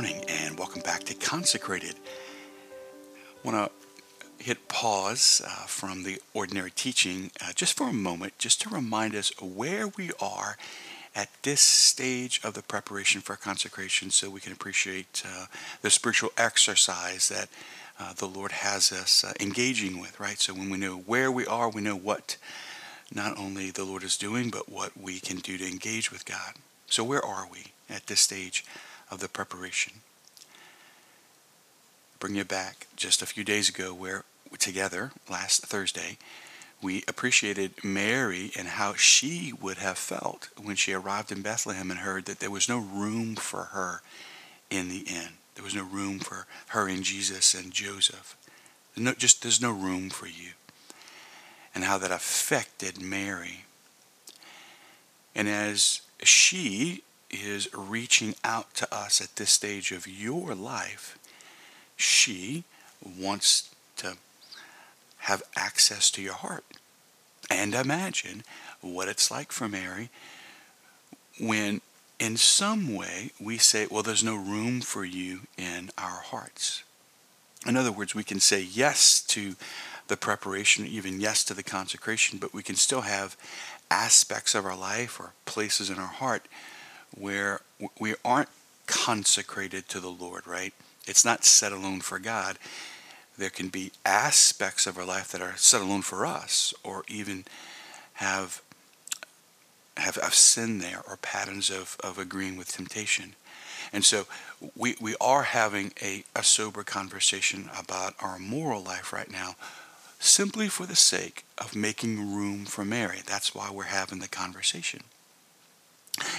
morning and welcome back to Consecrated. I want to hit pause from the ordinary teaching just for a moment, just to remind us where we are at this stage of the preparation for consecration, so we can appreciate the spiritual exercise that the Lord has us engaging with, right? So when we know where we are, we know what not only the Lord is doing, but what we can do to engage with God. So where are we at this stage of the preparation? Bring you back just a few days ago, where together last Thursday we appreciated Mary and how she would have felt when she arrived in Bethlehem and heard that there was no room for her in the inn. There was no room for her in Jesus and Joseph. There's no room for you. And how that affected Mary. And as she is reaching out to us at this stage of your life, she wants to have access to your heart. And imagine what it's like for Mary when in some way we say, well, there's no room for you in our hearts. In other words, we can say yes to the preparation, even yes to the consecration, but we can still have aspects of our life or places in our heart where we aren't consecrated to the Lord, right? It's not set alone for God. There can be aspects of our life that are set alone for us, or even have sin there, or patterns of agreeing with temptation. And so we are having a sober conversation about our moral life right now, simply for the sake of making room for Mary. That's why we're having the conversation.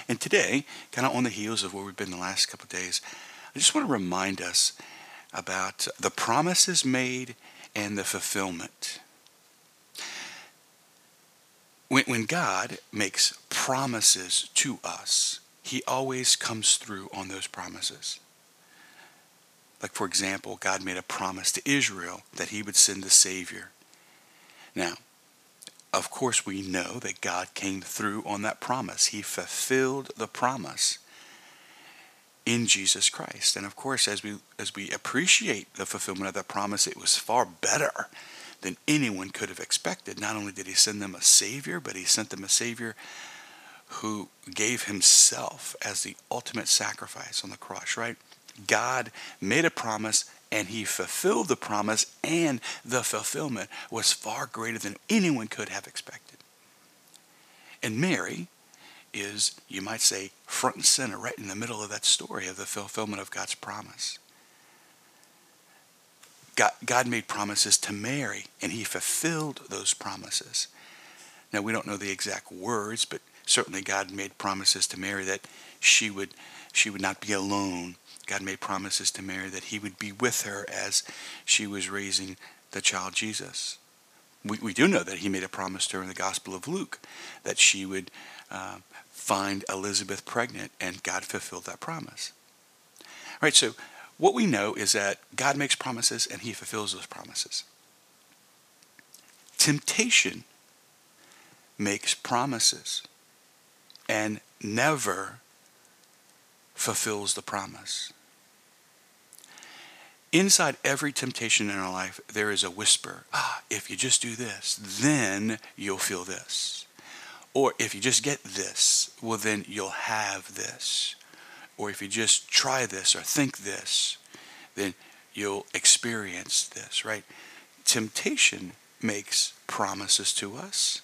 And today, kind of on the heels of where we've been the last couple of days, I just want to remind us about the promises made and the fulfillment. When God makes promises to us, He always comes through on those promises. Like, for example, God made a promise to Israel that He would send the Savior. Now, of course, we know that God came through on that promise. He fulfilled the promise in Jesus Christ. And of course, as we appreciate the fulfillment of that promise, it was far better than anyone could have expected. Not only did He send them a Savior, but He sent them a Savior who gave Himself as the ultimate sacrifice on the cross, right? God made a promise and He fulfilled the promise, and the fulfillment was far greater than anyone could have expected. And Mary is, you might say, front and center, right in the middle of that story of the fulfillment of God's promise. God made promises to Mary, and He fulfilled those promises. Now, we don't know the exact words, but certainly God made promises to Mary that she would not be alone. God made promises to Mary that He would be with her as she was raising the child Jesus. We do know that He made a promise to her in the Gospel of Luke that she would find Elizabeth pregnant, and God fulfilled that promise. All right, so what we know is that God makes promises and He fulfills those promises. Temptation makes promises and never fulfills the promise. Inside every temptation in our life, there is a whisper. If you just do this, then you'll feel this. Or if you just get this, well, then you'll have this. Or if you just try this or think this, then you'll experience this, right? Temptation makes promises to us.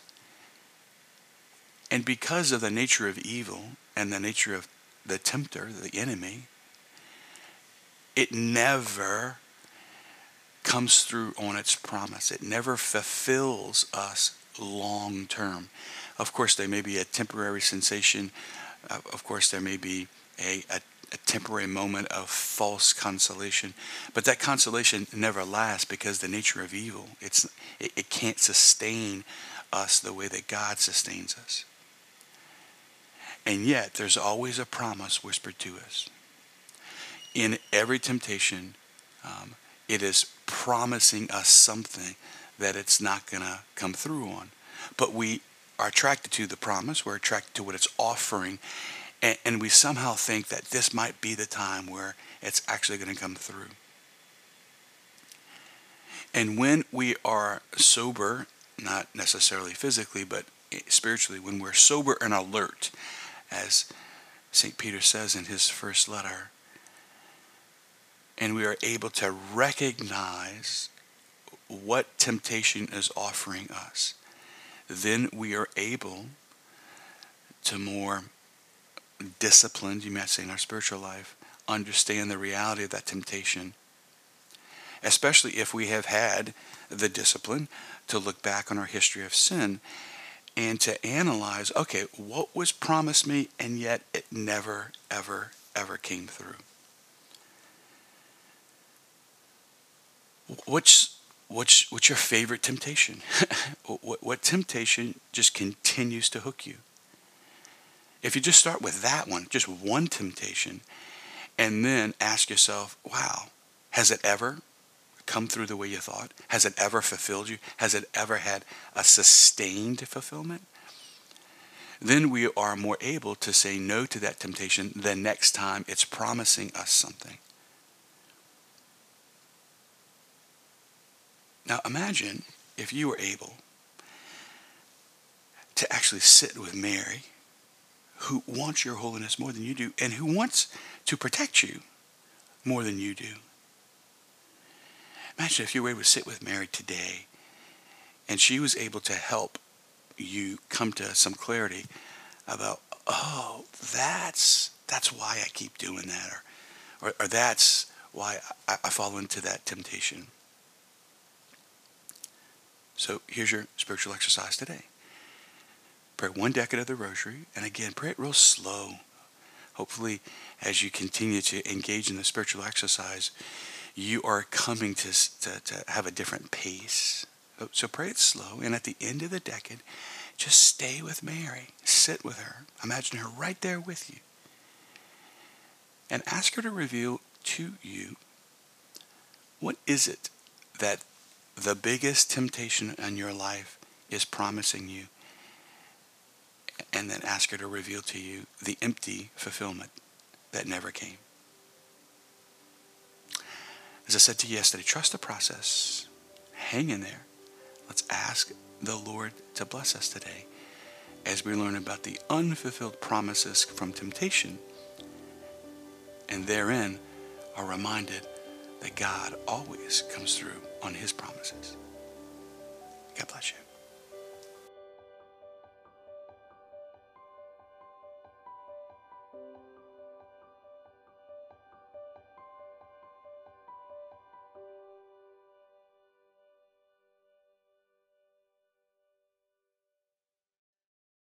And because of the nature of evil and the nature of the tempter, the enemy, it never comes through on its promise. It never fulfills us long term. Of course, there may be a temporary sensation. Of course, there may be a temporary moment of false consolation. But that consolation never lasts, because the nature of evil, it can't sustain us the way that God sustains us. And yet, there's always a promise whispered to us. In every temptation, it is promising us something that it's not going to come through on. But we are attracted to the promise. We're attracted to what it's offering. And we somehow think that this might be the time where it's actually going to come through. And when we are sober, not necessarily physically, but spiritually, when we're sober and alert, as St. Peter says in his first letter, and we are able to recognize what temptation is offering us, then we are able to more disciplined, you might say, in our spiritual life, understand the reality of that temptation, especially if we have had the discipline to look back on our history of sin and to analyze, okay, what was promised me and yet it never, ever, ever came through? What's your favorite temptation? What temptation just continues to hook you? If you just start with that one, just one temptation, and then ask yourself, wow, has it ever come through the way you thought? Has it ever fulfilled you? Has it ever had a sustained fulfillment? Then we are more able to say no to that temptation the next time it's promising us something. Now imagine if you were able to actually sit with Mary, who wants your holiness more than you do, and who wants to protect you more than you do. Imagine if you were able to sit with Mary today, and she was able to help you come to some clarity about, oh, that's why I keep doing that, or that's why I fall into that temptation. So here's your spiritual exercise today. Pray one decade of the rosary, and again, pray it real slow. Hopefully, as you continue to engage in the spiritual exercise, you are coming to have a different pace. So pray it slow, and at the end of the decade, just stay with Mary. Sit with her. Imagine her right there with you. And ask her to reveal to you, what is it that the biggest temptation in your life is promising you? And then ask her to reveal to you the empty fulfillment that never came. As I said to you yesterday, trust the process. Hang in there. Let's ask the Lord to bless us today as we learn about the unfulfilled promises from temptation, and therein are reminded that God always comes through on his promises. God bless you.